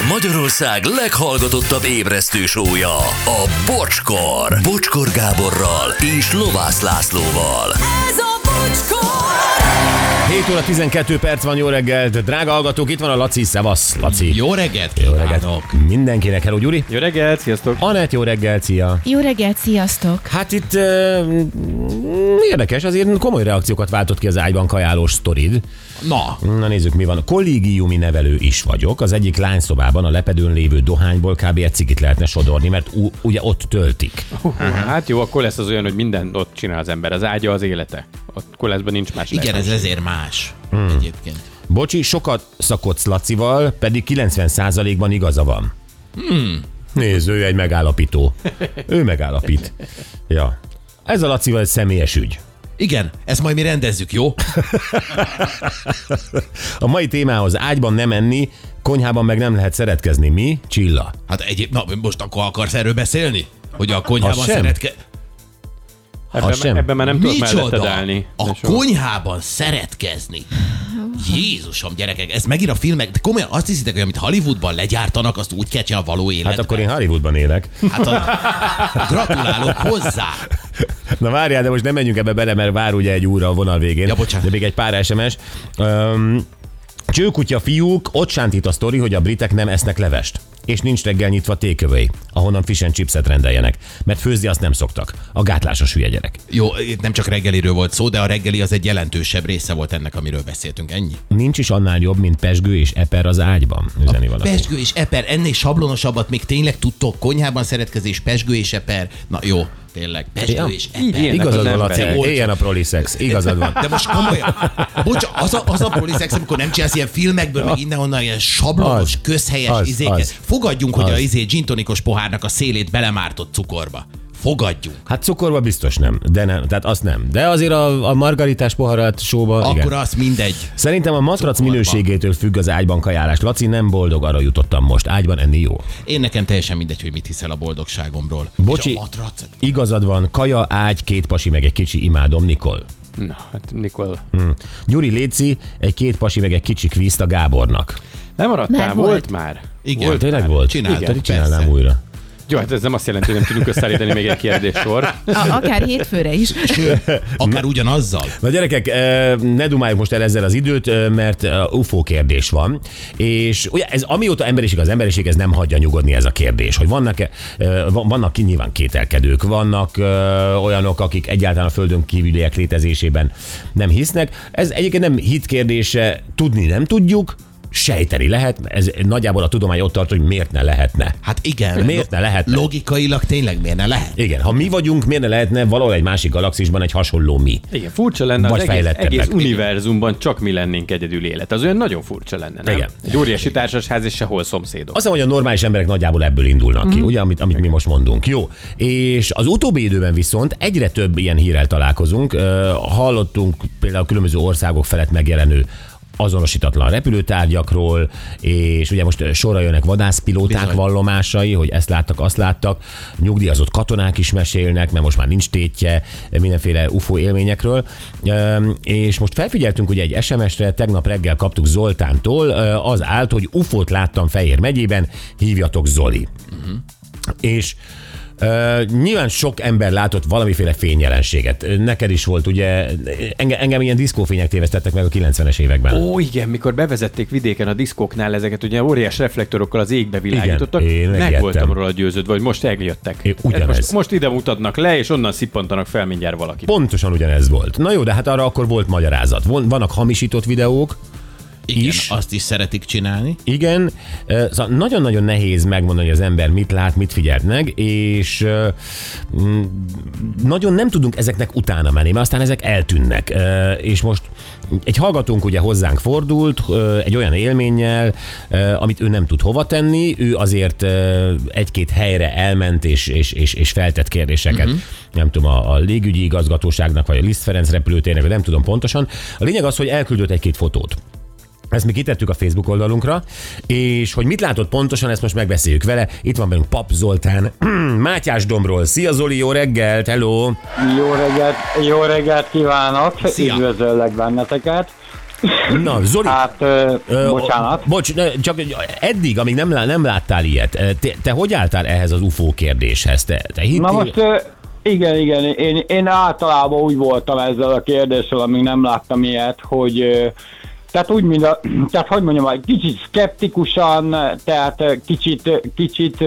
Ez Magyarország leghallgatottabb ébresztő show-ja, a Bocskor. Bocskor Gáborral és Lovász Lászlóval. Ez a Bocskor! 7 óra 12 perc van, jó reggelt, drága hallgatók, itt van a Laci, szevasz, Laci. Jó reggelt, kívánok. Mindenkinek, hello Gyuri. Jó reggelt, sziasztok. Anett, jó reggelt, szia. Jó reggelt, sziasztok. Hát itt érdekes, azért komoly reakciókat váltott ki az ágyban kajálós sztorid. Na nézzük, mi van. Kollégiumi nevelő is vagyok. Az egyik lányszobában a lepedőn lévő dohányból kb. Egy cigit lehetne sodorni, mert ugye ott töltik. Hát jó, akkor lesz az olyan, hogy minden ott csinál az ember. Az ágya az élete. Akkor leszben nincs más. Igen, lehetőség. Ez ezért más egyébként. Bocsi, sokat szakodsz Lacival, pedig 90%-ban igaza van. Nézd, ő egy megállapító. Ő megállapít. Ja. Ez a Lacival egy személyes ügy. Igen, ezt majd mi rendezzük, jó? A mai témához: ágyban nem enni, konyhában meg nem lehet szeretkezni. Mi? Csilla. Hát most akkor akarsz erről beszélni? Hogy a konyhában szeretkezni? Ebben már nem tudok melletted állni. A konyhában szeretkezni. Jézusom, gyerekek, ez megint a filmek, de komolyan azt hiszitek, hogy amit Hollywoodban legyártanak, azt úgy kell csinálni a való életben. Hát akkor én Hollywoodban élek. Hát gratulálok hozzá. Na várjál, de most nem menjünk ebbe bele, mert vár ugye egy óra a vonal végén. Ja, bocsánat. De még egy pár SMS. Csőkutya fiúk, ott sántít a sztori, hogy a britek nem esznek levest. És nincs reggel nyitva tékövei, ahonnan fish and chipset rendeljenek. Mert főzni azt nem szoktak. A gátlásos hülye gyerek. Jó, itt nem csak reggeliről volt szó, de a reggeli az egy jelentősebb része volt ennek, amiről beszéltünk. Ennyi. Nincs is annál jobb, mint pesgő és eper az ágyban. Üzeni valaki. Pesgő és eper, ennél sablonosabbat még tényleg tudtok? Konyhában szeretkezés, pesgő és eper. Na jó. Tényleg, pesgő és eper. Igazad van, Laci, éljen a prolisex, igazad van. De most komolyan, bocsán, az a prolisex, amikor nem csinálsz ilyen filmekből, meg innen-onnan ilyen sablonos, közhelyes izéket. Fogadjunk, hogy a gin-tonikos pohárnak a szélét belemártott cukorba. Fogadjunk. Hát cukorba biztos nem, de nem, tehát azt nem. De azért a margaritás poharat sóba, akkor igen. Az mindegy. Szerintem a matrac cukorba. Minőségétől függ az ágyban kajálás. Laci, nem boldog, arra jutottam most. Ágyban enni jó. Én nekem teljesen mindegy, hogy mit hiszel a boldogságomról. Bocsi, a matrac... igazad van, kaja, ágy, két pasi, meg egy kicsi, imádom, Nikol. Na, hát Nikol. Gyuri, léci, egy két pasi, meg egy kicsi kvízt a Gábornak. Nem maradtál, volt már. Igen, volt, tényleg már. Volt. Csináltad, csinálnám újra. Jó, hát ez nem azt jelenti, hogy nem tudunk összeállítani még egy kérdéssort. Akár hétfőre is. Akár ugyanazzal. Na gyerekek, ne dumáljuk most el ezzel az időt, mert UFO kérdés van. És ugye ez, amióta emberiség az emberiség, ez nem hagyja nyugodni ez a kérdés. Hogy vannak nyilván kételkedők, vannak olyanok, akik egyáltalán a földön kívüliek létezésében nem hisznek. Ez egyébként nem hit kérdése, tudni nem tudjuk. Sejteni lehet, ez nagyjából a tudomány ott tart, hogy miért ne lehetne. Hát igen. Miért ne lehetne? Logikailag tényleg miért ne lehet? Igen, ha mi vagyunk, miért ne lehetne valahol egy másik galaxisban egy hasonló mi? Igen, furcsa lenne, vagy az egész univerzumban csak mi lennénk egyedül élet. Az olyan nagyon furcsa lenne, nem? Igen. Egy óriási társasház és sehol szomszédok. Azt mondom, hogy a normális emberek nagyjából ebből indulnak ki, ugye, amit mi most mondunk. Jó, és az utóbbi időben viszont egyre több ilyen hírrel találkozunk. Hallottunk például különböző országok felett megjelenő azonosítatlan repülőtárgyakról, és ugye most sorra jönnek vadászpilóták bizony. Vallomásai, hogy ezt láttak, azt láttak, nyugdíjazott katonák is mesélnek, mert most már nincs tétje mindenféle UFO élményekről, és most felfigyeltünk ugye egy SMS-re, tegnap reggel kaptuk Zoltántól, az állt, hogy UFO-t láttam Fejér megyében, hívjatok Zoli. És nyilván sok ember látott valamiféle fényjelenséget. Neked is volt, ugye, engem ilyen diszkófények tévesztettek meg a 90-es években. Ó, igen, mikor bevezették vidéken a diszkóknál ezeket, ugye óriás reflektorokkkal az égbe világítottak. Meg voltam róla győződve, hogy most eljöttek. Most ide mutatnak le, és onnan szippantanak fel mindjárt valakit. Pontosan ugyanez volt. Na jó, de hát arra akkor volt magyarázat. Vannak hamisított videók, igen, azt is szeretik csinálni. Igen, szóval nagyon-nagyon nehéz megmondani, hogy az ember mit lát, mit figyelt meg, és nagyon nem tudunk ezeknek utána menni, mert aztán ezek eltűnnek. És most egy hallgatónk ugye hozzánk fordult egy olyan élménnyel, amit ő nem tud hova tenni, ő azért egy-két helyre elment és feltett kérdéseket. Nem tudom, a légügyi igazgatóságnak, vagy a Liszt Ferenc repülőtérnek, vagy nem tudom pontosan. A lényeg az, hogy elküldött egy-két fotót. Ezt mi kitettük a Facebook oldalunkra, és hogy mit látott pontosan, ezt most megbeszéljük vele. Itt van velünk Papp Zoltán, Mátyásdombról. Szia Zoli, jó reggelt, hello! Jó reggelt kívánok, szia. Üdvözöllek benneteket. Na, Zoli. Hát, bocsánat. Csak eddig, amíg nem láttál ilyet, te hogy álltál ehhez az UFO kérdéshez? Te hittél? Na most, igen, én általában úgy voltam ezzel a kérdéssel, amíg nem láttam ilyet, hogy... Tehát úgy, mint a, tehát hogy mondjam, kicsit szkeptikusan, tehát kicsit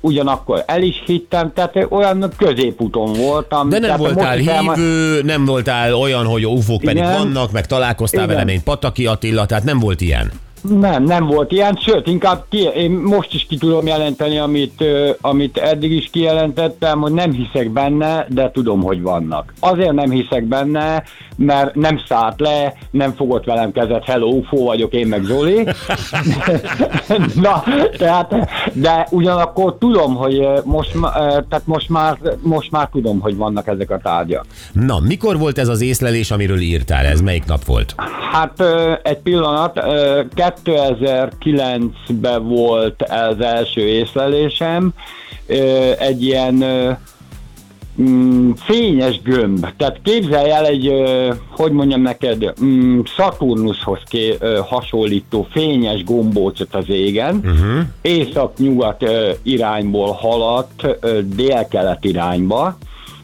ugyanakkor el is hittem, tehát olyan középúton voltam. De nem voltál hívő, nem voltál olyan, hogy UFO-k pedig vannak, meg találkoztál velem, én Pataki Attila, tehát nem volt ilyen. Nem volt ilyen, sőt, inkább én most is ki tudom jelenteni, amit eddig is kijelentettem, hogy nem hiszek benne, de tudom, hogy vannak. Azért nem hiszek benne, mert nem szállt le, nem fogott velem kezet, hello, UFO vagyok, én meg Zoli. Na, tehát, de ugyanakkor tudom, hogy most már tudom, hogy vannak ezek a tárgyak. Na, mikor volt ez az észlelés, amiről írtál? Ez melyik nap volt? Hát, egy pillanat, 2009-ben volt az első észlelésem, egy ilyen fényes gömb. Tehát képzelj el egy, hogy mondjam neked, Szaturnuszhoz hasonlító fényes gombócot az égen, észak-nyugat irányból haladt délkelet irányba,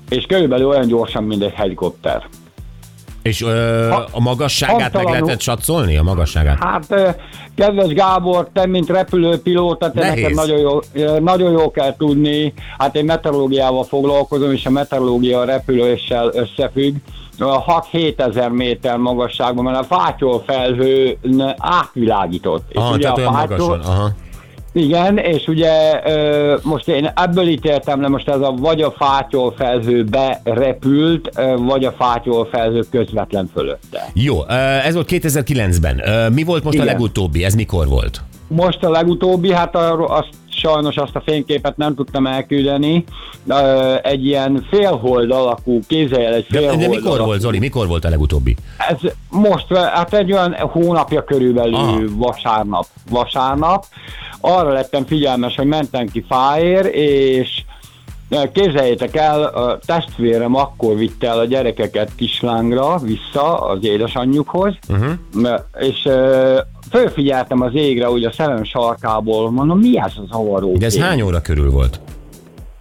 és körülbelül olyan gyorsan, mint egy helikopter. És a magasságát meg lehetett satszolni? A magasságát? Hát, kedves Gábor, te, mint repülőpilóta, te neked nagyon jó kell tudni. Hát én meteorológiával foglalkozom, és a meteorológia a repüléssel összefügg. 6-7 ezer méter magasságban, mert a fátyol felhő átvilágított. Aha, és ugye a fátyol... Igen, és ugye most én ebből ítéltem le, most ez a vagy a fátyol felhő berepült, vagy a fátyol felhő közvetlen fölötte. Jó, ez volt 2009-ben. Mi volt most a legutóbbi? Ez mikor volt? Most a legutóbbi, hát sajnos azt a fényképet nem tudtam elküldeni. Egy ilyen félhold alakú, képzelj el egy félhold alakú. De mikor volt, Zoli? Mikor volt a legutóbbi? Ez most, hát egy olyan hónapja körülbelül vasárnap. Arra lettem figyelmes, hogy mentem ki Fejér, és képzeljétek el, a testvérem akkor vitte el a gyerekeket Kislángra vissza az édesanyjukhoz, és fölfigyeltem az égre, ugye a szemem sarkából, mondom, mi ez az zavaró? De ez hány óra körül volt?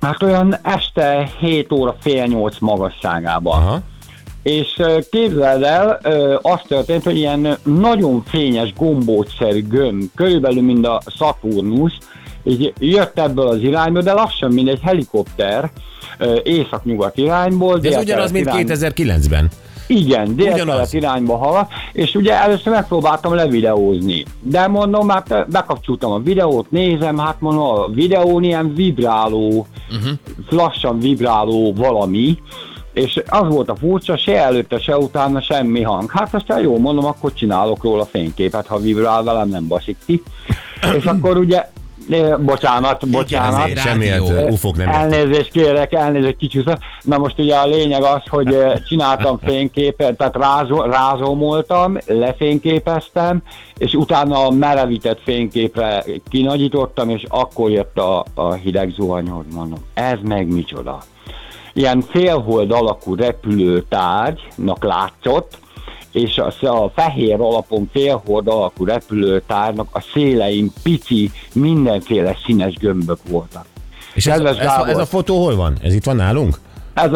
Hát olyan este 7 óra fél 8 magasságában. Aha. És képzeld el, az történt, hogy ilyen nagyon fényes gombócszerű gömb, körülbelül mint a Szaturnusz, így jött ebből az irányból, de lassan, mint egy helikopter, észak-nyugat irányból. De ez ugyanaz, mint 2009-ben. Igen, délkelet irányba halad, és ugye először megpróbáltam levideózni, de mondom, hát bekapcsoltam a videót, nézem, hát mondom, a videón ilyen vibráló, lassan vibráló valami, és az volt a furcsa, se előtte, se utána semmi hang. Hát aztán jól mondom, akkor csinálok róla fényképet, ha vibrál velem, nem baszik ki. És akkor ugye... Bocsánat. Semmiért, UFO-k nem értek. Elnézést kérek, kicsúszom. Na most ugye a lényeg az, hogy csináltam fényképet, tehát rázomoltam, lefényképeztem, és utána a merevített fényképre kinagyítottam, és akkor jött a hideg zuhany, hogy mondom, ez meg micsoda. Ilyen félhold alakú repülőtárgynak látszott, és a fehér alapon félhold alakú repülőtárnak a szélein pici, mindenféle színes gömbök voltak. És ez a fotó hol van? Ez itt van nálunk? Ez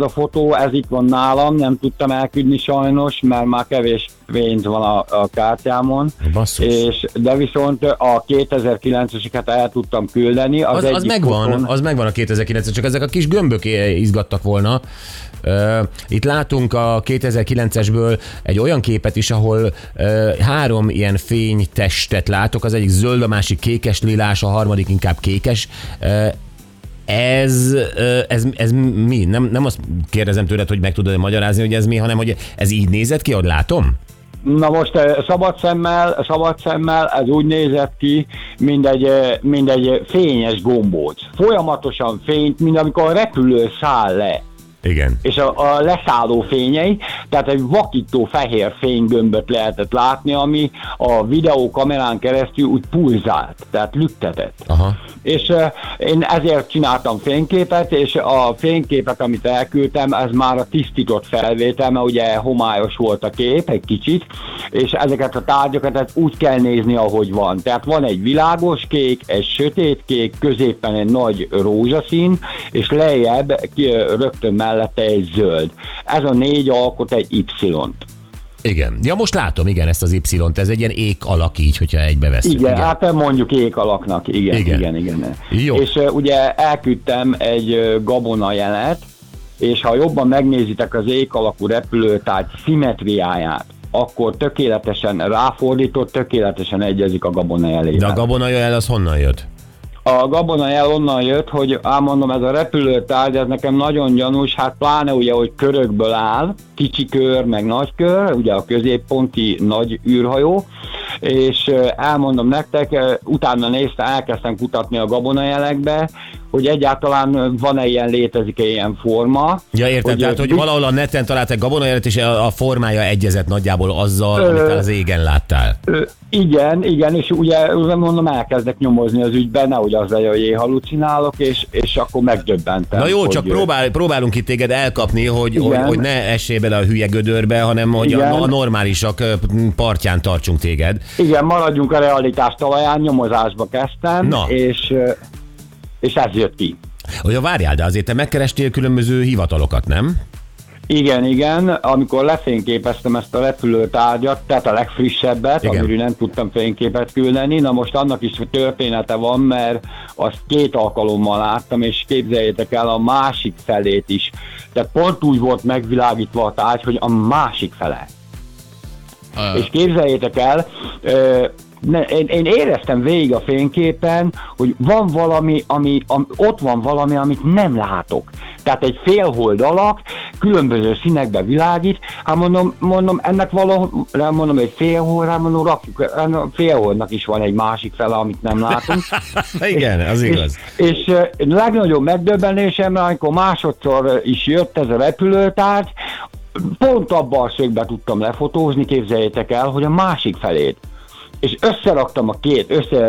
a fotó itt van nálam, nem tudtam elküldni sajnos, mert már kevés pénz van a kártyámon. Basszus. De viszont a 2009-eseket el tudtam küldeni. Az megvan a 2009-es, csak ezek a kis gömbök izgattak volna. Itt látunk a 2009-esből egy olyan képet is, ahol három ilyen fénytestet látok, az egyik zöld, a másik kékes lilás, a harmadik inkább kékes. Ez mi? Nem azt kérdezem tőled, hogy meg tudod magyarázni, hogy ez mi, hanem hogy ez így nézett ki, ahogy látom? Na most szabad szemmel ez úgy nézett ki, mint egy fényes gombóc. Folyamatosan fényt, mint amikor a repülő száll le. Igen. És a leszálló fényei, tehát egy vakító fehér fénygömböt lehetett látni, ami a videókamerán keresztül úgy pulzált, tehát lüktetett. Aha. És én ezért csináltam fényképet, és a fényképet, amit elküldtem, ez már a tisztított felvétel, mert ugye homályos volt a kép egy kicsit, és ezeket a tárgyakat úgy kell nézni, ahogy van. Tehát van egy világos kék, egy sötét kék, középen egy nagy rózsaszín, és lejjebb rögtön mellette egy zöld. Ez a négy alkot egy Y-t. Igen. Ja, most látom, igen, ezt az Y-t, ez egy ilyen ék alak így, hogyha egybeveszünk. Igen, igen, hát mondjuk ék alaknak, igen, igen, igen, igen. Jó. És ugye elküldtem egy gabona jelet, és ha jobban megnézitek az ék alakú repülőtárgy szimmetriáját, akkor tökéletesen ráfordított, tökéletesen egyezik a gabona jelével. De a gabona jel az honnan jött? A gabonajel onnan jött, hogy mondom, ez a repülőtárgy, ez nekem nagyon gyanús, hát pláne ugye, hogy körökből áll, kicsi kör, meg nagy kör, ugye a középponti nagy űrhajó, és elmondom nektek, utána néztem, elkezdtem kutatni a gabonajelekbe, hogy egyáltalán van-e ilyen, létezik-e ilyen forma. Ja, értem, hogy tehát, hogy valahol a neten találtak gabonajelet, és a formája egyezett nagyjából azzal, amit az égen láttál. Igen, igen, és ugye mondom, elkezdek nyomozni az ügyben, nehogy az legyen, hogy én halucinálok, és akkor megdöbbentem. Na jó, csak próbálunk itt téged elkapni, hogy ne essél bele a hülye gödörbe, hanem hogy a normálisak partján tartsunk téged. Igen, maradjunk a realitás talaján, nyomozásba kezdtem. Na. És ez jött ki. Olyan várjál, de azért te megkerestél különböző hivatalokat, nem? Igen, igen. Amikor lefényképeztem ezt a repülőtárgyat, tehát a legfrissebbet, igen, amiről nem tudtam fényképet küldeni, na most annak is története van, mert azt 2 alkalommal láttam, és képzeljétek el a másik felét is. Tehát pont úgy volt megvilágítva a tárgy, hogy a másik fele. És képzeljétek el, én éreztem végig a fényképen, hogy van valami, ott van valami, amit nem látok. Tehát egy félhold alak különböző színekben világít, hát mondom ennek mondom, egy félhold, rakjuk, félholdnak is van egy másik fele, amit nem látunk. Igen, az igaz. És legnagyobb megdöbbenésemre, amikor másodszor is jött ez a repülőtárgy, pont abban a szögben tudtam lefotózni, képzeljétek el, hogy a másik felét. És összeraktam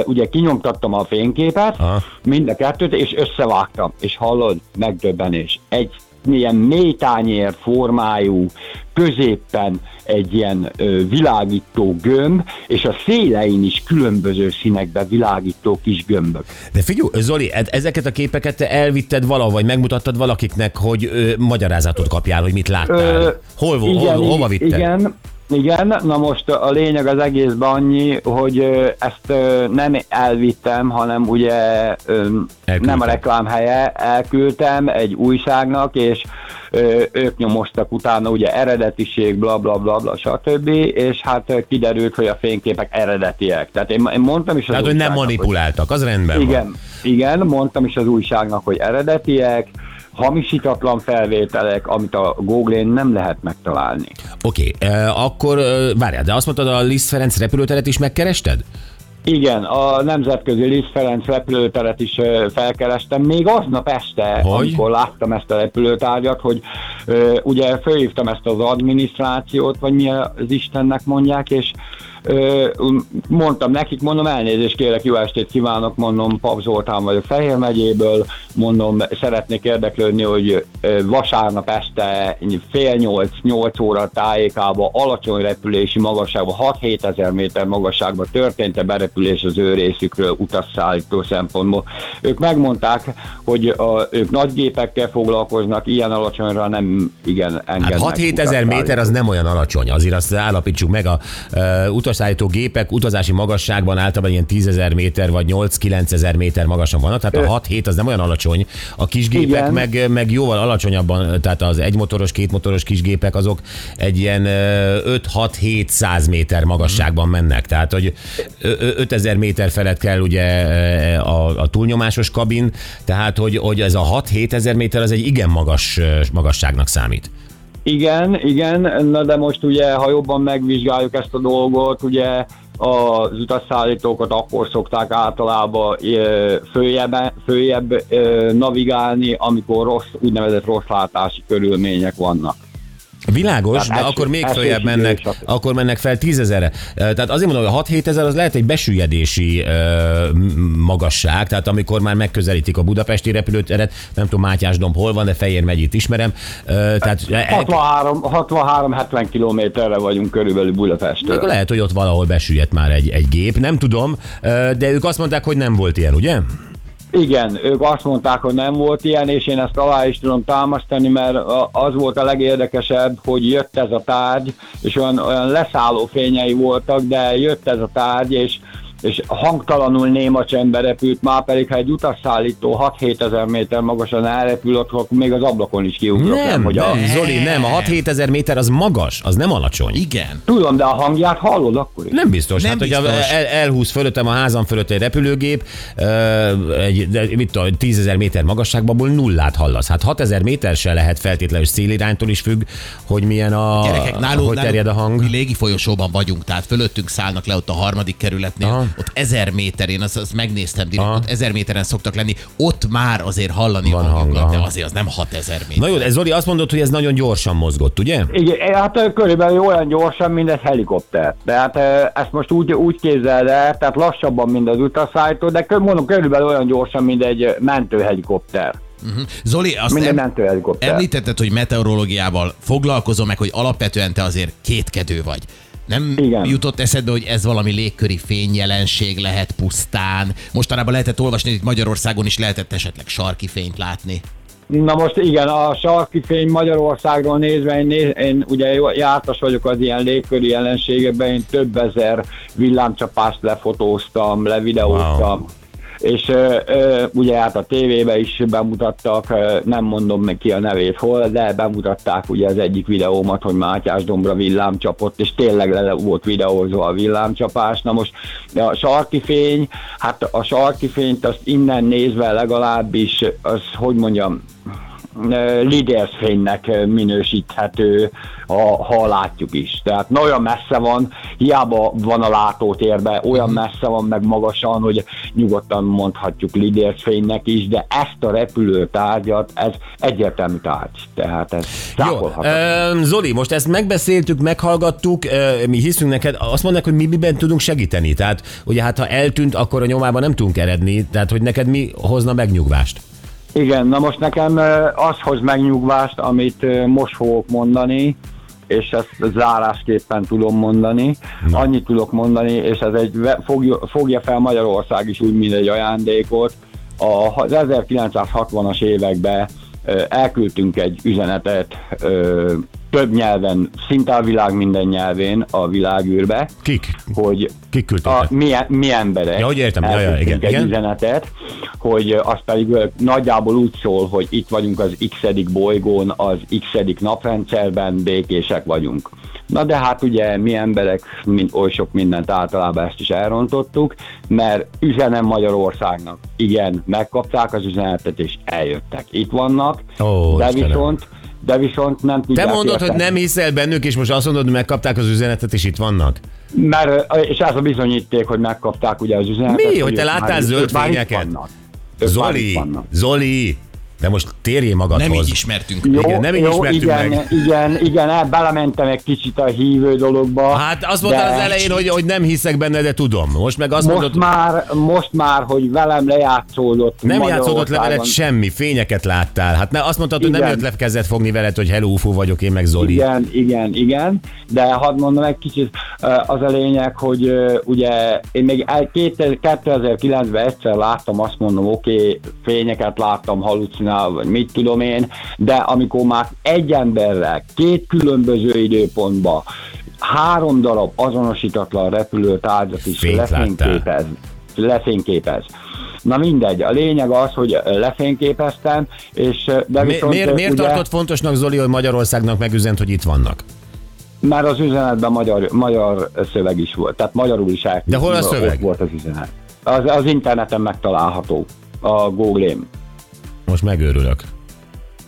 ugye kinyomtattam a fényképet, mind a kettőt, és összevágtam. És hallod, megdöbbenés. Egy ilyen mély tányér formájú, középpen egy ilyen világító gömb, és a szélein is különböző színekben világító kis gömbök. De figyelj, Zoli, ezeket a képeket te elvitted valahogy, megmutattad valakiknek, hogy magyarázatot kapjál, hogy mit láttál. Hova vitted? Igen. Igen, na most a lényeg az egészben annyi, hogy ezt nem elvittem, hanem ugye nem a reklámhelye, elküldtem egy újságnak, és ők nyomoztak utána, ugye eredetiség, blablabla, bla, bla, stb. És hát kiderült, hogy a fényképek eredetiek. Tehát én mondtam is az újságnak, hogy nem manipuláltak, az rendben igen, van. Igen, mondtam is az újságnak, hogy eredetiek, hamisítatlan felvételek, amit a Google-n nem lehet megtalálni. Oké, akkor várjál, de azt mondtad, a Liszt Ferenc repülőteret is megkerested? Igen, a nemzetközi Liszt Ferenc repülőteret is felkerestem, még aznap este, amikor láttam ezt a repülőtárgyat, hogy ugye fölhívtam ezt az adminisztrációt, vagy mi az Istennek mondják, és mondtam nekik, mondom, elnézést kérek, jó estét kívánok, mondom, Papp Zoltán vagyok Fejér megyéből, mondom, szeretnék érdeklődni, hogy vasárnap este 7:30-8 óra tájékában alacsony repülési magasságban, 6-7 ezer méter magasságban történt-e berepülés az ő részükről utasszállító szempontból. Ők megmondták, hogy ők nagy gépekkel foglalkoznak, ilyen alacsonyra nem igen engednek. Hát 6-7 ezer méter az nem olyan alacsony, azért azt állapítsuk meg, a utasszállító gépek utazási magasságban általában ilyen 10 000 méter vagy 8-9 000 méter magasan vannak, tehát a 6-7 az nem olyan alacsony. A kisgépek meg jóval alacsonyabban, tehát az egymotoros, kétmotoros kisgépek azok egy ilyen 5-6-700 méter magasságban mennek, tehát hogy 5 000 méter felett kell ugye a túlnyomásos kabin, tehát hogy ez a 6-7 ezer méter az egy igen magas magasságnak számít. Igen, igen, na de most ugye, ha jobban megvizsgáljuk ezt a dolgot, ugye az utasszállítókat akkor szokták általában följebb navigálni, amikor úgynevezett rosszlátási körülmények vannak. Világos, de akkor még följebb mennek, akkor mennek fel 10 000-re. Tehát azért mondom, hogy 6-7 ezer az lehet egy besüllyedési magasság, tehát amikor már megközelítik a budapesti repülőteret, nem tudom Mátyásdomb hol van, de Fejér megyét ismerem. Tehát 63-70 kilométerre vagyunk körülbelül Budapesttől. Akkor lehet, hogy ott valahol besüllyedt már egy gép, nem tudom, de ők azt mondták, hogy nem volt ilyen, ugye? Igen, ők azt mondták, hogy nem volt ilyen, és én ezt alá is tudom támasztani, mert az volt a legérdekesebb, hogy jött ez a tárgy, és olyan leszálló fényei voltak, de jött ez a tárgy, és hangtalanul néma csendbe repült, már pedig ha egy utasszállító 6-7 ezer méter magasan elrepül, akkor még az ablakon is kiugrok. Zoli, nem, a 6-7 ezer méter az magas, az nem alacsony. Igen. Tudom, de a hangját hallod akkor is. Nem biztos, nem hát biztos. Hogy elhúz fölöttem a házam fölött egy repülőgép, mit tudom, 10 ezer méter magasságból nullát hallasz. Hát 6 ezer méter se lehet feltétlenül, széliránytól is függ, hogy milyen a... Gyerekek, nálunk terjed a hang. Mi légi folyosóban vagyunk, tehát fölöttünk szállnak le ott a 3. kerületnél. Aha. Ott 1000 méter, én azt megnéztem direkt, ott 1000 méteren szoktak lenni, ott már azért hallani van hangokat, de azért az nem 6000 méter. Na jó, ez Zoli azt mondott, hogy ez nagyon gyorsan mozgott, ugye? Igen, hát körülbelül olyan gyorsan, mint egy helikopter. Tehát ezt most úgy képzeld el, tehát lassabban, mint az utasszállító, de mondom, körülbelül olyan gyorsan, mint egy mentőhelikopter. Uh-huh. Zoli, azt említetted, hogy meteorológiával foglalkozom, meg hogy alapvetően te azért kétkedő vagy. Nem igen. Jutott eszedbe, hogy ez valami légköri fényjelenség lehet pusztán? Mostanában lehetett olvasni, hogy Magyarországon is lehetett esetleg sarki fényt látni. Na most igen, a sarki fény Magyarországról nézve, én ugye jártas vagyok az ilyen légköri jelenségekben, én több ezer villámcsapást lefotóztam, levideóztam. Wow. És ugye hát a tévébe is bemutattak, nem mondom meg ki a nevét hol, de bemutatták ugye az egyik videómat, hogy Mátyásdombra villámcsapott, és tényleg le volt videózva a villámcsapás. Na most a sarki fény, hát a sarki fényt azt innen nézve legalábbis, az hogy mondjam, lidércfénynek minősíthető, ha látjuk is. Tehát nagyon messze van, hiába van a látótérben, olyan messze van meg magasan, hogy nyugodtan mondhatjuk lidércfénynek is, de ezt a repülőtárgyat, ez egyértelmű tárgy. Tehát ez távolhatatlan. Zoli, most ezt megbeszéltük, meghallgattuk, mi hiszünk neked, azt mondnak, hogy mi miben tudunk segíteni. Tehát ugye hát ha eltűnt, akkor a nyomában nem tudunk eredni, tehát hogy neked mi hozna megnyugvást? Igen, na most nekem az hoz megnyugvást, amit most fogok mondani, és ezt zárásképpen tudom mondani. Annyit tudok mondani, és ez fogja fel Magyarország is úgy, mint egy ajándékot. Az 1960-as években elküldtünk egy üzenetet több nyelven, szinte a világ minden nyelvén a világűrbe. Kik küldtétek? Mi emberek. Ja, hogy értem. Elküldtünk egy üzenetet, hogy az pedig nagyjából úgy szól, hogy itt vagyunk az x-edik bolygón, az x-edik naprendszerben, békések vagyunk. Na de hát ugye mi emberek, oly sok mindent általában ezt is elrontottuk, mert üzenem Magyarországnak. Igen, megkapták az üzenetet és eljöttek. Itt vannak, de viszont nem tudják. Te mondod, érteni. Hogy nem hiszel bennük, és most azt mondod, hogy megkapták az üzenetet, és itt vannak? Mert, és ez a bizonyíték, hogy megkapták ugye az üzenetet. Mi? Hogy te láttál zöld fényeket? Zoli! De most térjél magadhoz. Nem így ismertünk. Jó, nem így ismertünk meg. Igen, belementem egy kicsit a hívő dologba. Hát azt mondtál az elején, hogy nem hiszek benne, de tudom. Most meg azt mondod... Most már, hogy velem lejátszódott. Nem játszódott le veled semmi, fényeket láttál. Hát azt mondtad, hogy nem jött le kezdett fogni veled, hogy hello UFO vagyok, én meg Zoli. Igen. De hadd mondom egy kicsit, az a lényeg, hogy ugye én még 2009-ben egyszer láttam, azt mondom, oké, fényeket láttam, halucináltam, vagy mit tudom én, de amikor már egy emberrel, 2 különböző időpontban 3 darab azonosítatlan repülőtárgyat is lefényképez. Na mindegy, a lényeg az, hogy lefényképeztem, és... De miért ugye... tartott fontosnak, Zoli, hogy Magyarországnak megüzent, hogy itt vannak? Mert az üzenetben magyar szöveg is volt, tehát magyarul is elkészült. De hol a szöveg? Volt az üzenet. Az interneten megtalálható, a Google-n. Most megőrülök.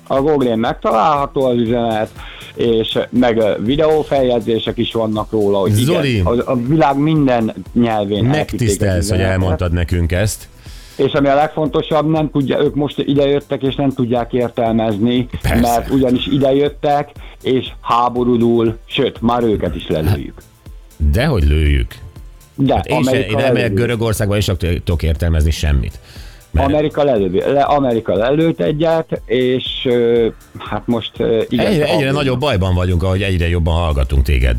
A Google-n megtalálható az üzenet, és meg videófeljegyzések is vannak róla, hogy Zoli, igen, a világ minden nyelvén megtisztelsz, hogy elmondtad nekünk ezt. És ami a legfontosabb, nem tudja, ők most idejöttek, és nem tudják értelmezni, persze, mert ugyanis idejöttek, és háborúdul, sőt, már őket is lelőjük. Dehogy lőjük. De, hát én nem megyek Görögországba, és tudok értelmezni semmit. Mert... Amerika lelőtt egyet, és hát most... Egyre nagyobb bajban vagyunk, ahogy egyre jobban hallgatunk téged.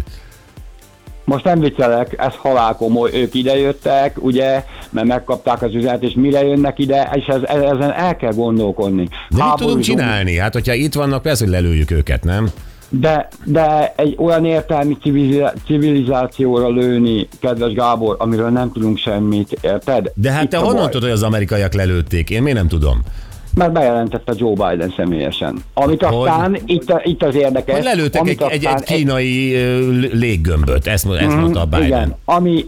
Most nem viccelek, ez halálkomoly, ők idejöttek, ugye, mert megkapták az üzenet, és mire jönnek ide, és ezen el kell gondolkodni. De mit tudunk csinálni? Hát, hogyha itt vannak, persze, hogy lelőjük őket, nem? De egy olyan értelmi civilizációra lőni, kedves Gábor, amiről nem tudunk semmit, érted? De hát itt te honnan tudod, hogy az amerikaiak lelőtték? Én miért nem tudom? Mert bejelentette Joe Biden személyesen. Amit aztán, itt az érdekes... Hogy lelőttek egy kínai léggömböt, ezt mondta a Biden.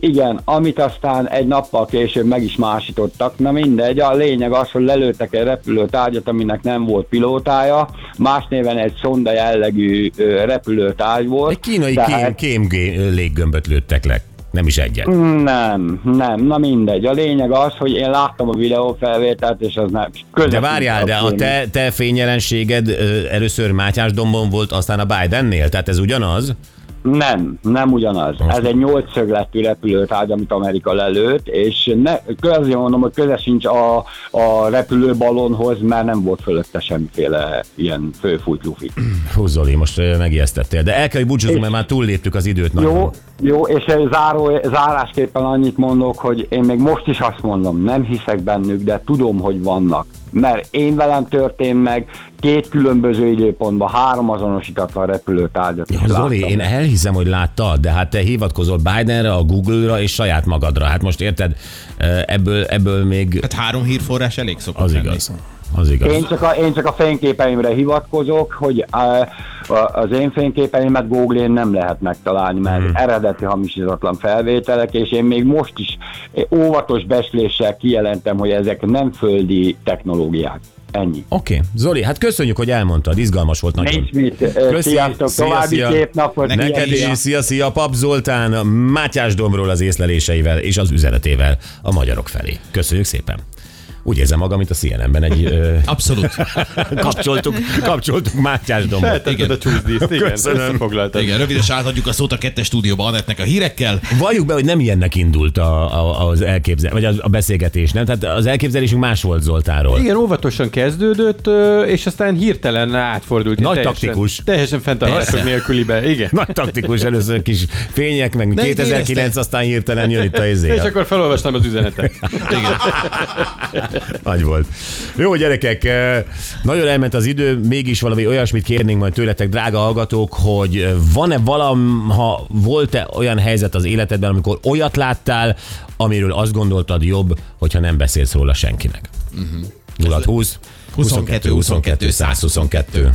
Igen, amit aztán egy nappal később meg is másítottak. Na mindegy, a lényeg az, hogy lelőttek egy repülőtárgyat, aminek nem volt pilótája, más néven egy szonda jellegű repülőtárgy volt. Egy kínai kém léggömböt lőttek le. Nem is egyet. Nem. Na mindegy. A lényeg az, hogy én láttam a videófelvételt, és az nem... De várjál, de a te fényjelenséged először Mátyásdombon volt, aztán a Bidennél? Tehát ez ugyanaz? Nem ugyanaz. Most ez egy 8 szögletű repülőtárgy, amit Amerika lelőtt, és azért mondom, hogy köze sincs a repülőballonhoz, mert nem volt fölötte semmiféle ilyen főfújt lufi. Hú, Zoli, most megijesztettél, de el kell, hogy búcsúzzunk, mert már túlléptük az időt. Jó, és zárásképpen annyit mondok, hogy én még most is azt mondom, nem hiszek bennük, de tudom, hogy vannak. Mert én velem történt meg 2 különböző időpontban 3 azonosítatlan repülőtárgyat. Ja, Zoli, én elhiszem, hogy láttad, de hát te hivatkozol Bidenre, a Google-ra és saját magadra. Hát most érted, ebből még... Hát 3 hírforrás elég szokott. Az igaz. Az igaz. Én csak a fényképeimre hivatkozok, hogy az én fényképeimet Google-én nem lehet megtalálni, mert eredeti hamisítatlan felvételek, és én még most is óvatos beszéléssel kijelentem, hogy ezek nem földi technológiák. Ennyi. Oké. Zoli, hát köszönjük, hogy elmondtad, izgalmas volt nagyon. Nincs mit. Sziasztok, további szép napot. Neked is, szia, Papp Zoltán Mátyásdombról az észleléseivel és az üzenetével a magyarok felé. Köszönjük szépen. Úgy érzem magam, mint a CNN-ben egy... Abszolút. kapcsoltuk Mátyásdombot. Feltetted a csúszdíszt, igen. Összefoglaltad. Igen, rövidesen átadjuk a szót a 2. stúdióba Anettnek a hírekkel. Valljuk be, hogy nem ilyennek indult az elképzelés, vagy a beszélgetés, nem? Tehát az elképzelésünk más volt Zoltánról. Igen, óvatosan kezdődött, és aztán hirtelen átfordult. Nagy taktikus. Teljesen fent a harcok nélkülibe, igen. Nagy taktikus, először kis fények, meg 2009, aztán hirtelen jön itt a izél. És akkor felolvastam az üzenetet. Igen. Nagy volt. Jó, gyerekek, nagyon elment az idő, mégis valami olyasmit kérnénk majd tőletek, drága hallgatók, hogy van-e valaha, volt-e olyan helyzet az életedben, amikor olyat láttál, amiről azt gondoltad jobb, hogyha nem beszélsz róla senkinek. 0620 22 22 122